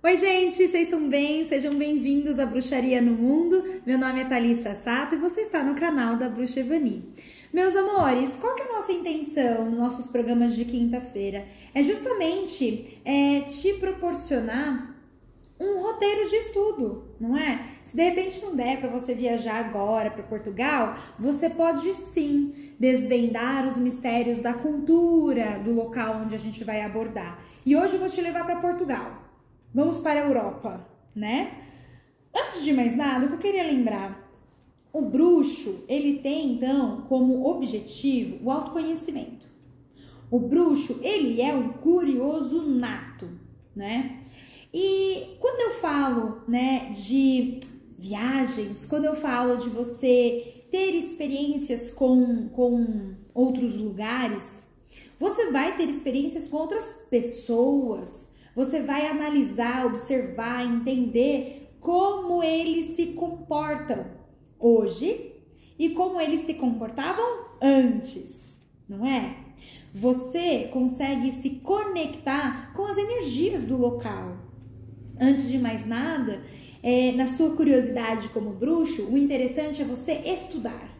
Oi gente, vocês estão bem? Sejam bem-vindos à Bruxaria no Mundo. Meu nome é Talissa Assato e você está no canal da Bruxa Evani. Meus amores, qual que é a nossa intenção nos nossos programas de quinta-feira? É justamente te proporcionar um roteiro de estudo, não é? Se de repente não der para você viajar agora para Portugal, você pode sim desvendar os mistérios da cultura do local onde a gente vai abordar. E hoje eu vou te levar para Portugal. Vamos para a Europa, né? Antes de mais nada, o que eu queria lembrar, o bruxo, ele tem, então, como objetivo o autoconhecimento. O bruxo, ele é um curioso nato, né? E quando eu falo, né, de viagens, quando eu falo de você ter experiências com outros lugares, você vai ter experiências com outras pessoas. Você vai analisar, observar, entender como eles se comportam hoje e como eles se comportavam antes, não é? Você consegue se conectar com as energias do local. Antes de mais nada, na sua curiosidade como bruxo, o interessante é você estudar.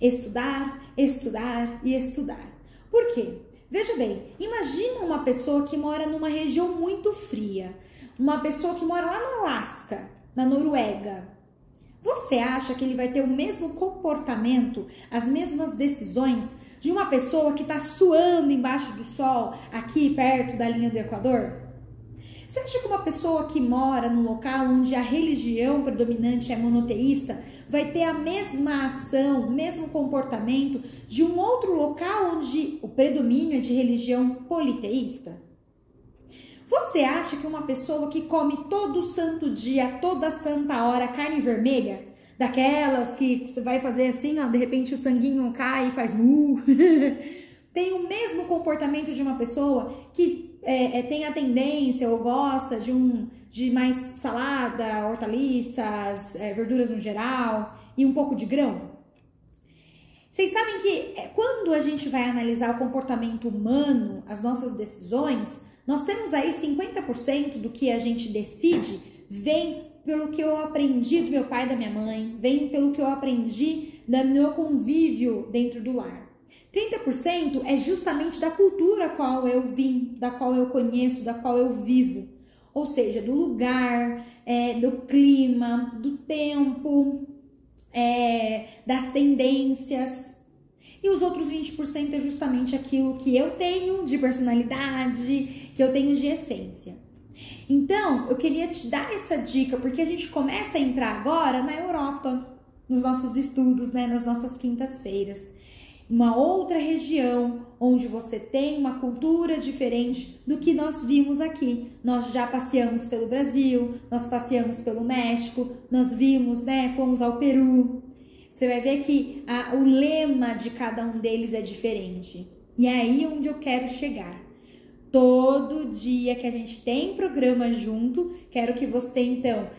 Estudar, estudar e estudar. Por quê? Veja bem, imagina uma pessoa que mora numa região muito fria, uma pessoa que mora lá no Alasca, na Noruega. Você acha que ele vai ter o mesmo comportamento, as mesmas decisões de uma pessoa que está suando embaixo do sol aqui perto da linha do Equador? Você acha que uma pessoa que mora num local onde a religião predominante é monoteísta vai ter a mesma ação, o mesmo comportamento de um outro local onde o predomínio é de religião politeísta? Você acha que uma pessoa que come todo santo dia, toda santa hora, carne vermelha, daquelas que você vai fazer assim, ó, de repente o sanguinho cai e faz tem o mesmo comportamento de uma pessoa que tem a tendência ou gosta de mais salada, hortaliças, verduras no geral e um pouco de grão? Vocês sabem que quando a gente vai analisar o comportamento humano, as nossas decisões, nós temos aí 50% do que a gente decide vem pelo que eu aprendi do meu pai e da minha mãe, vem pelo que eu aprendi do meu convívio dentro do lar. 30% é justamente da cultura a qual eu vim, da qual eu conheço, da qual eu vivo. Ou seja, do lugar, do clima, do tempo, das tendências. E os outros 20% é justamente aquilo que eu tenho de personalidade, que eu tenho de essência. Então, eu queria te dar essa dica, porque a gente começa a entrar agora na Europa, nos nossos estudos, né, nas nossas quintas-feiras. Uma outra região onde você tem uma cultura diferente do que nós vimos aqui. Nós já passeamos pelo Brasil, nós passeamos pelo México, nós vimos, né, fomos ao Peru. Você vai ver que o lema de cada um deles é diferente. E é aí onde eu quero chegar. Todo dia que a gente tem programa junto, quero que você, então,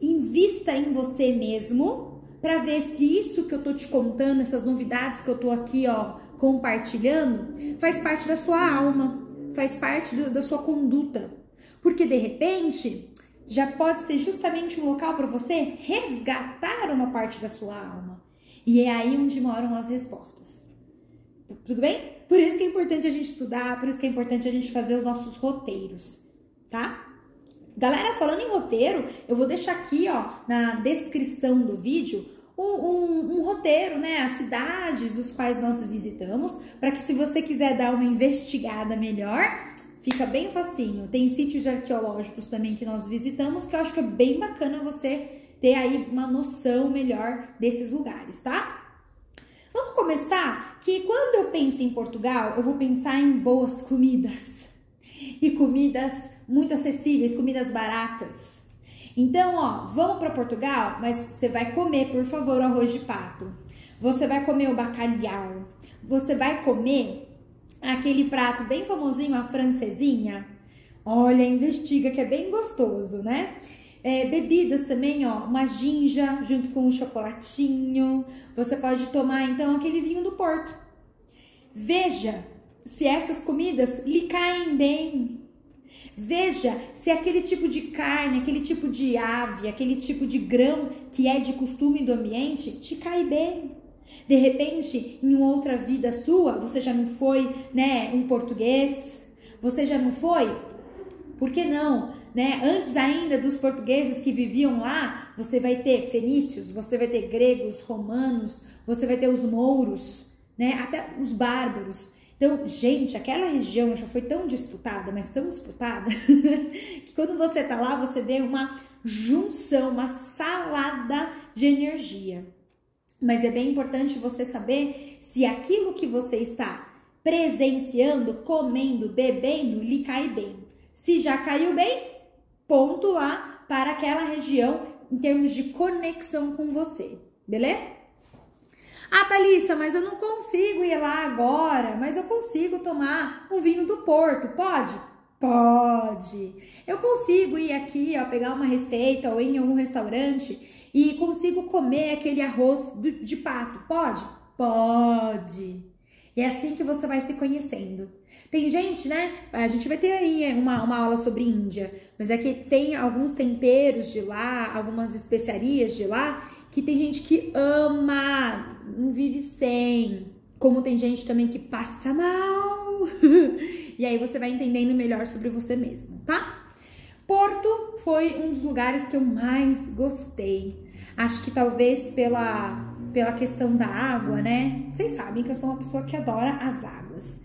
invista em você mesmo, para ver se isso que eu tô te contando, essas novidades que eu tô aqui, ó, compartilhando, faz parte da sua alma, faz parte da sua conduta. Porque, de repente, já pode ser justamente um local para você resgatar uma parte da sua alma. E é aí onde moram as respostas. Tudo bem? Por isso que é importante a gente estudar, por isso que é importante a gente fazer os nossos roteiros, tá? Galera, falando em roteiro, eu vou deixar aqui, ó, na descrição do vídeo, um roteiro, né, as cidades os quais nós visitamos, para que se você quiser dar uma investigada melhor, fica bem facinho. Tem sítios arqueológicos também que nós visitamos, que eu acho que é bem bacana você ter aí uma noção melhor desses lugares, tá? Vamos começar que quando eu penso em Portugal, eu vou pensar em boas comidas e comidas muito acessíveis, comidas baratas. Então, ó, vamos para Portugal, mas você vai comer, por favor, o arroz de pato. Você vai comer o bacalhau. Você vai comer aquele prato bem famosinho, a francesinha. Olha, investiga, que é bem gostoso, né? Bebidas também, ó, uma ginja junto com um chocolatinho. Você pode tomar, então, aquele vinho do Porto. Veja se essas comidas lhe caem bem. Veja se aquele tipo de carne, aquele tipo de ave, aquele tipo de grão que é de costume do ambiente, te cai bem. De repente, em outra vida sua, você já não foi, né, um português, você já não foi, por que não? Né? Antes ainda dos portugueses que viviam lá, você vai ter fenícios, você vai ter gregos, romanos, você vai ter os mouros, né? Até os bárbaros. Então, gente, aquela região já foi tão disputada, mas tão disputada, que quando você tá lá, você deu uma junção, uma salada de energia. Mas é bem importante você saber se aquilo que você está presenciando, comendo, bebendo, lhe cai bem. Se já caiu bem, ponto lá para aquela região em termos de conexão com você, beleza? Ah, Thalissa, mas eu não consigo ir lá agora, mas eu consigo tomar um vinho do Porto, pode? Pode! Eu consigo ir aqui, ó, pegar uma receita ou ir em algum restaurante e consigo comer aquele arroz de pato, pode? Pode! E é assim que você vai se conhecendo. Tem gente, né? A gente vai ter aí uma aula sobre Índia, mas é que tem alguns temperos de lá, algumas especiarias de lá, que tem gente que ama, não vive sem. Como tem gente também que passa mal. E aí você vai entendendo melhor sobre você mesmo, tá? Porto foi um dos lugares que eu mais gostei. Acho que talvez pela questão da água, né? Vocês sabem que eu sou uma pessoa que adora as águas.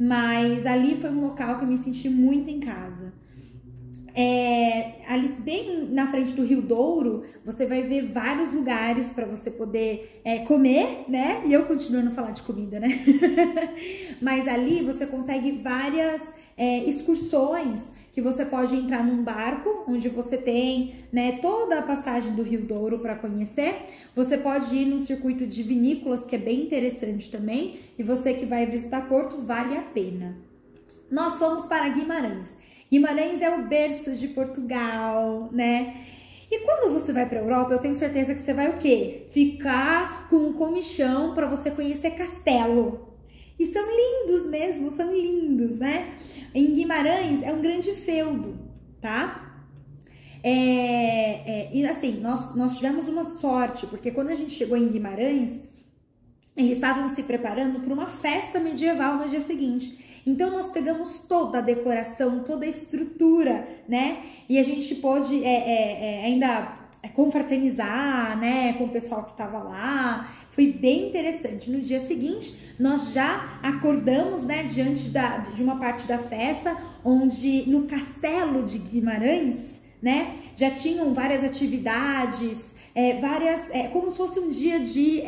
Mas ali foi um local que eu me senti muito em casa. Ali bem na frente do Rio Douro, você vai ver vários lugares para você poder comer, né? E eu continuo a não falar de comida, né? Mas ali você consegue várias excursões que você pode entrar num barco, onde você tem, né, toda a passagem do Rio Douro para conhecer. Você pode ir num circuito de vinícolas, que é bem interessante também. E você que vai visitar Porto, vale a pena. Nós fomos para Guimarães. Guimarães é o berço de Portugal, né? E quando você vai para a Europa, eu tenho certeza que você vai o quê? Ficar com um comichão para você conhecer castelo. E são lindos mesmo, são lindos, né? Em Guimarães é um grande feudo, tá? E assim, nós tivemos uma sorte, porque quando a gente chegou em Guimarães, eles estavam se preparando para uma festa medieval no dia seguinte. Então, nós pegamos toda a decoração, toda a estrutura, né? E a gente pôde ainda confraternizar, né, com o pessoal que estava lá. Foi bem interessante. No dia seguinte, nós já acordamos, né, diante de uma parte da festa, onde no Castelo de Guimarães, né, já tinham várias atividades, como se fosse um dia de...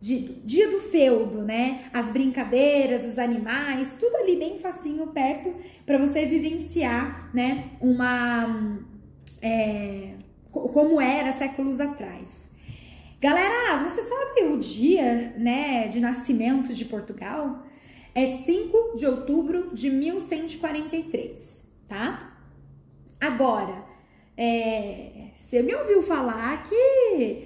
dia do feudo, né? As brincadeiras, os animais, tudo ali bem facinho, perto, para você vivenciar, né? Como era séculos atrás. Galera, você sabe o dia, né, de nascimento de Portugal? É 5 de outubro de 1143, tá? Agora, você me ouviu falar que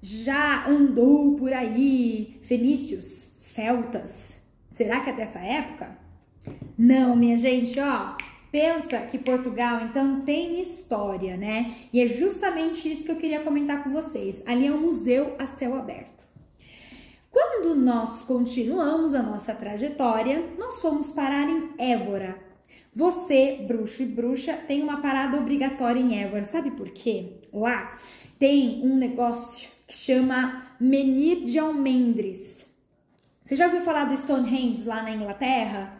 já andou por aí fenícios, celtas? Será que é dessa época? Não, minha gente, ó. Pensa que Portugal, então, tem história, né? E é justamente isso que eu queria comentar com vocês. Ali é um museu a céu aberto. Quando nós continuamos a nossa trajetória, nós fomos parar em Évora. Você, bruxo e bruxa, tem uma parada obrigatória em Évora. Sabe por quê? Lá tem um negócio que chama Menir de Almendres. Você já ouviu falar do Stonehenge lá na Inglaterra?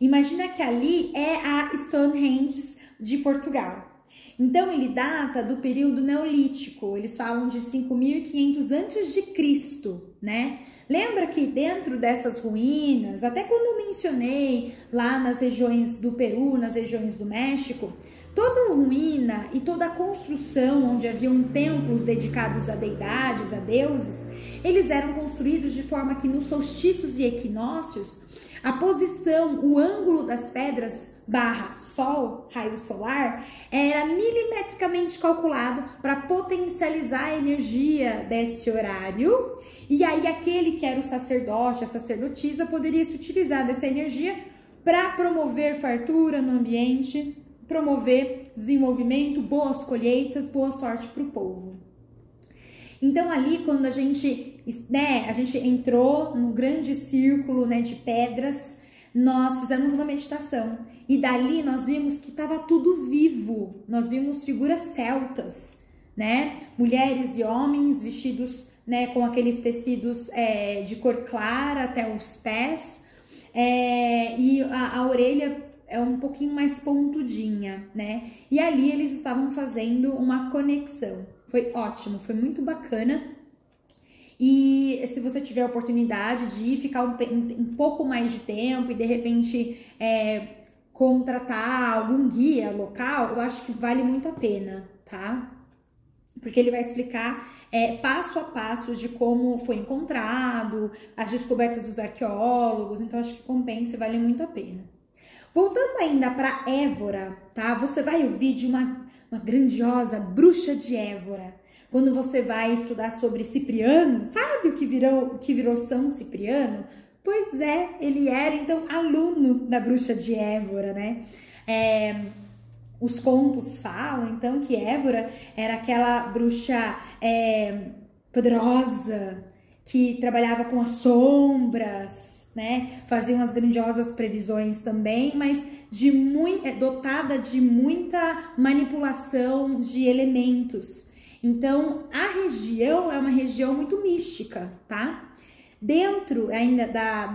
Imagina que ali é a Stonehenge de Portugal. Então, ele data do período Neolítico. Eles falam de 5.500 a.C., né? Lembra que dentro dessas ruínas, até quando eu mencionei lá nas regiões do Peru, nas regiões do México, toda ruína e toda construção onde haviam templos dedicados a deidades, a deuses, eles eram construídos de forma que nos solstícios e equinócios, a posição, o ângulo das pedras /sol, raio solar, era milimetricamente calculado para potencializar a energia desse horário. E aí aquele que era o sacerdote, a sacerdotisa, poderia se utilizar dessa energia para promover fartura no ambiente, promover desenvolvimento, boas colheitas, boa sorte para o povo. Então ali, quando a gente entrou num grande círculo, né, de pedras, nós fizemos uma meditação e dali nós vimos que estava tudo vivo. Nós vimos figuras celtas, né? Mulheres e homens vestidos, né, com aqueles tecidos de cor clara até os pés, e a orelha é um pouquinho mais pontudinha, né? E ali eles estavam fazendo uma conexão. Foi ótimo, foi muito bacana. E se você tiver a oportunidade de ir ficar um pouco mais de tempo e de repente contratar algum guia local, eu acho que vale muito a pena, tá? Porque ele vai explicar passo a passo de como foi encontrado, as descobertas dos arqueólogos, então acho que compensa e vale muito a pena. Voltando ainda para Évora, tá? Você vai ouvir de uma grandiosa bruxa de Évora. Quando você vai estudar sobre Cipriano, sabe o que virou São Cipriano? Pois é, ele era então aluno da bruxa de Évora, né? Os contos falam então que Évora era aquela bruxa poderosa que trabalhava com as sombras, né? Fazia umas grandiosas previsões também, mas dotada de muita manipulação de elementos. Então, a região é uma região muito mística, tá? Dentro, ainda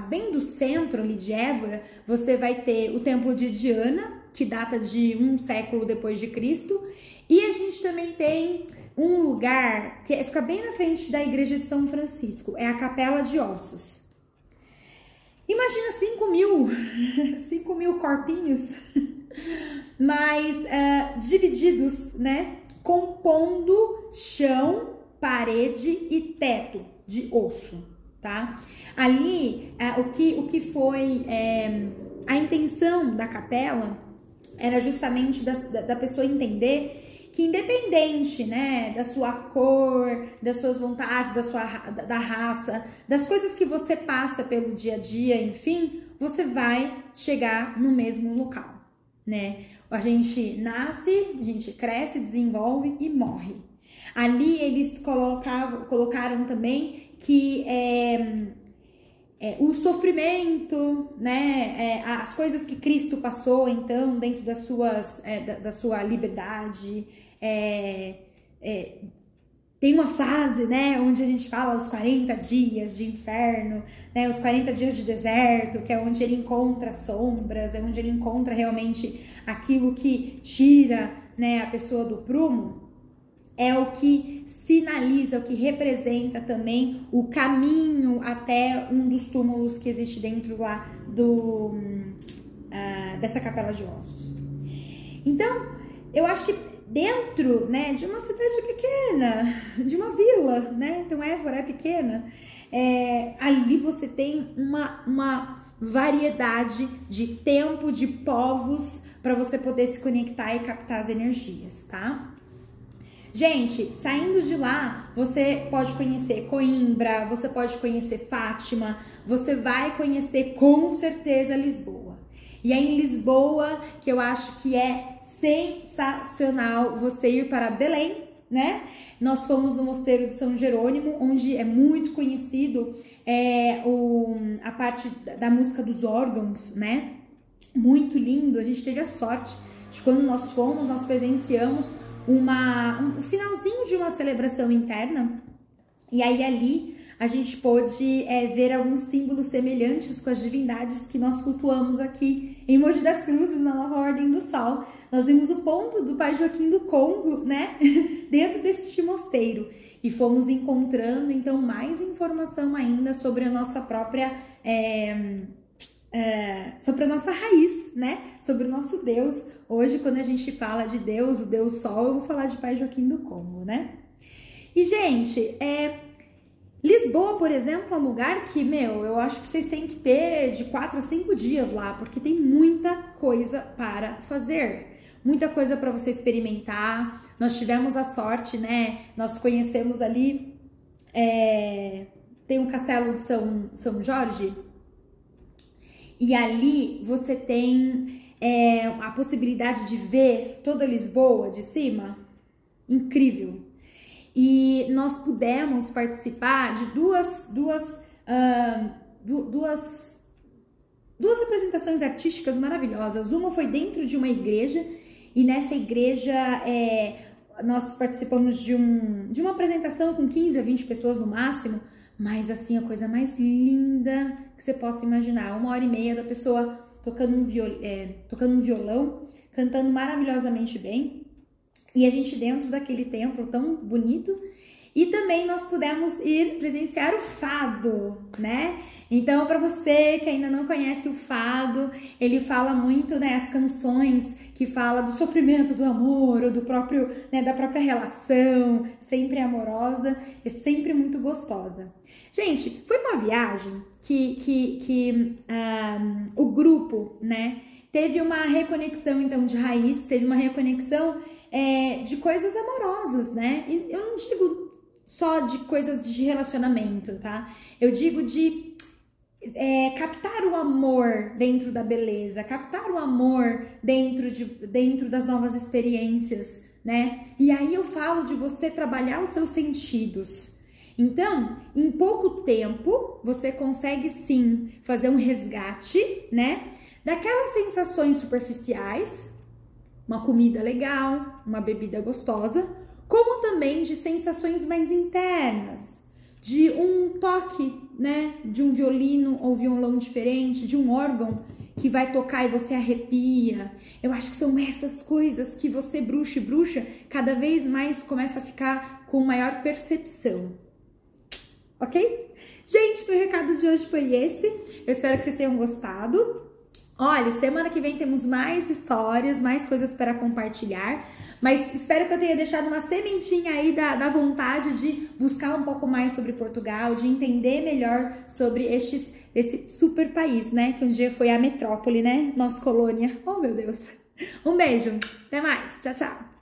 bem do centro ali de Évora, você vai ter o Templo de Diana, que data de 1 século depois de Cristo. E a gente também tem um lugar que fica bem na frente da Igreja de São Francisco, é a Capela de Ossos. Imagina 5 mil corpinhos, mas divididos, né? Compondo chão, parede e teto de osso, tá? Ali, o que foi a intenção da capela era justamente da pessoa entender que, independente, né, da sua cor, das suas vontades, da raça, das coisas que você passa pelo dia a dia, enfim, você vai chegar no mesmo local, né? A gente nasce, a gente cresce, desenvolve e morre. Ali eles colocaram também que o sofrimento, né, as coisas que Cristo passou, então, dentro da sua liberdade. Tem uma fase, né, onde a gente fala os 40 dias de inferno, né, os 40 dias de deserto, que é onde ele encontra sombras, é onde ele encontra realmente aquilo que tira, né, a pessoa do prumo. É o que sinaliza, o que representa também o caminho até um dos túmulos que existe dentro lá dessa Capela de Ossos. Então, eu acho que dentro, né, de uma cidade pequena, de uma vila, né, então Évora é pequena, ali você tem uma variedade de tempo, de povos, para você poder se conectar e captar as energias, tá? Gente, saindo de lá, você pode conhecer Coimbra, você pode conhecer Fátima, você vai conhecer com certeza Lisboa. E é em Lisboa que eu acho que é sensacional você ir para Belém, né? Nós fomos no Mosteiro de São Jerónimo, onde é muito conhecido a parte da música dos órgãos, né? Muito lindo, a gente teve a sorte de quando nós fomos, nós presenciamos um finalzinho de uma celebração interna, e aí ali a gente pôde ver alguns símbolos semelhantes com as divindades que nós cultuamos aqui em Mogi das Cruzes, na Nova Ordem do Sol. Nós vimos o ponto do Pai Joaquim do Congo, né, dentro deste mosteiro, e fomos encontrando, então, mais informação ainda sobre a nossa própria, sobre a nossa raiz, né, sobre o nosso Deus. Hoje, quando a gente fala de Deus, o Deus Sol, eu vou falar de Pai Joaquim do Congo, né? E, gente, Lisboa, por exemplo, é um lugar que, eu acho que vocês têm que ter de 4 a 5 dias lá, porque tem muita coisa para fazer, muita coisa para você experimentar. Nós tivemos a sorte, né? Nós conhecemos ali, tem o Castelo de São Jorge, E ali você tem a possibilidade de ver toda Lisboa de cima. Incrível! E nós pudemos participar de duas apresentações artísticas maravilhosas. Uma foi dentro de uma igreja, e nessa igreja nós participamos de uma apresentação com 15 a 20 pessoas no máximo, mas assim, a coisa mais linda que você possa imaginar. 1h30 da pessoa tocando um violão, cantando maravilhosamente bem, e a gente dentro daquele templo tão bonito. E também nós pudemos ir presenciar o fado, né? Então, para você que ainda não conhece o fado, ele fala muito, né, as canções que fala do sofrimento do amor, ou do próprio, né, da própria relação, sempre amorosa e sempre muito gostosa. Gente, foi uma viagem que o grupo, né, teve uma reconexão, então, de raiz, teve uma reconexão de coisas amorosas, né? E eu não digo só de coisas de relacionamento, tá? Eu digo de captar o amor dentro da beleza, captar o amor dentro das novas experiências, né? E aí eu falo de você trabalhar os seus sentidos. Então, em pouco tempo, você consegue sim fazer um resgate, né? Daquelas sensações superficiais, uma comida legal, uma bebida gostosa, como também de sensações mais internas, de um toque, né, de um violino ou violão diferente, de um órgão que vai tocar e você arrepia. Eu acho que são essas coisas que você, bruxo e bruxa, cada vez mais começa a ficar com maior percepção, ok? Gente, meu recado de hoje foi esse, eu espero que vocês tenham gostado. Olha, semana que vem temos mais histórias, mais coisas para compartilhar, mas espero que eu tenha deixado uma sementinha aí da vontade de buscar um pouco mais sobre Portugal, de entender melhor sobre esse super país, né? Que um dia foi a metrópole, né? Nossa colônia. Oh, meu Deus! Um beijo, até mais, tchau, tchau!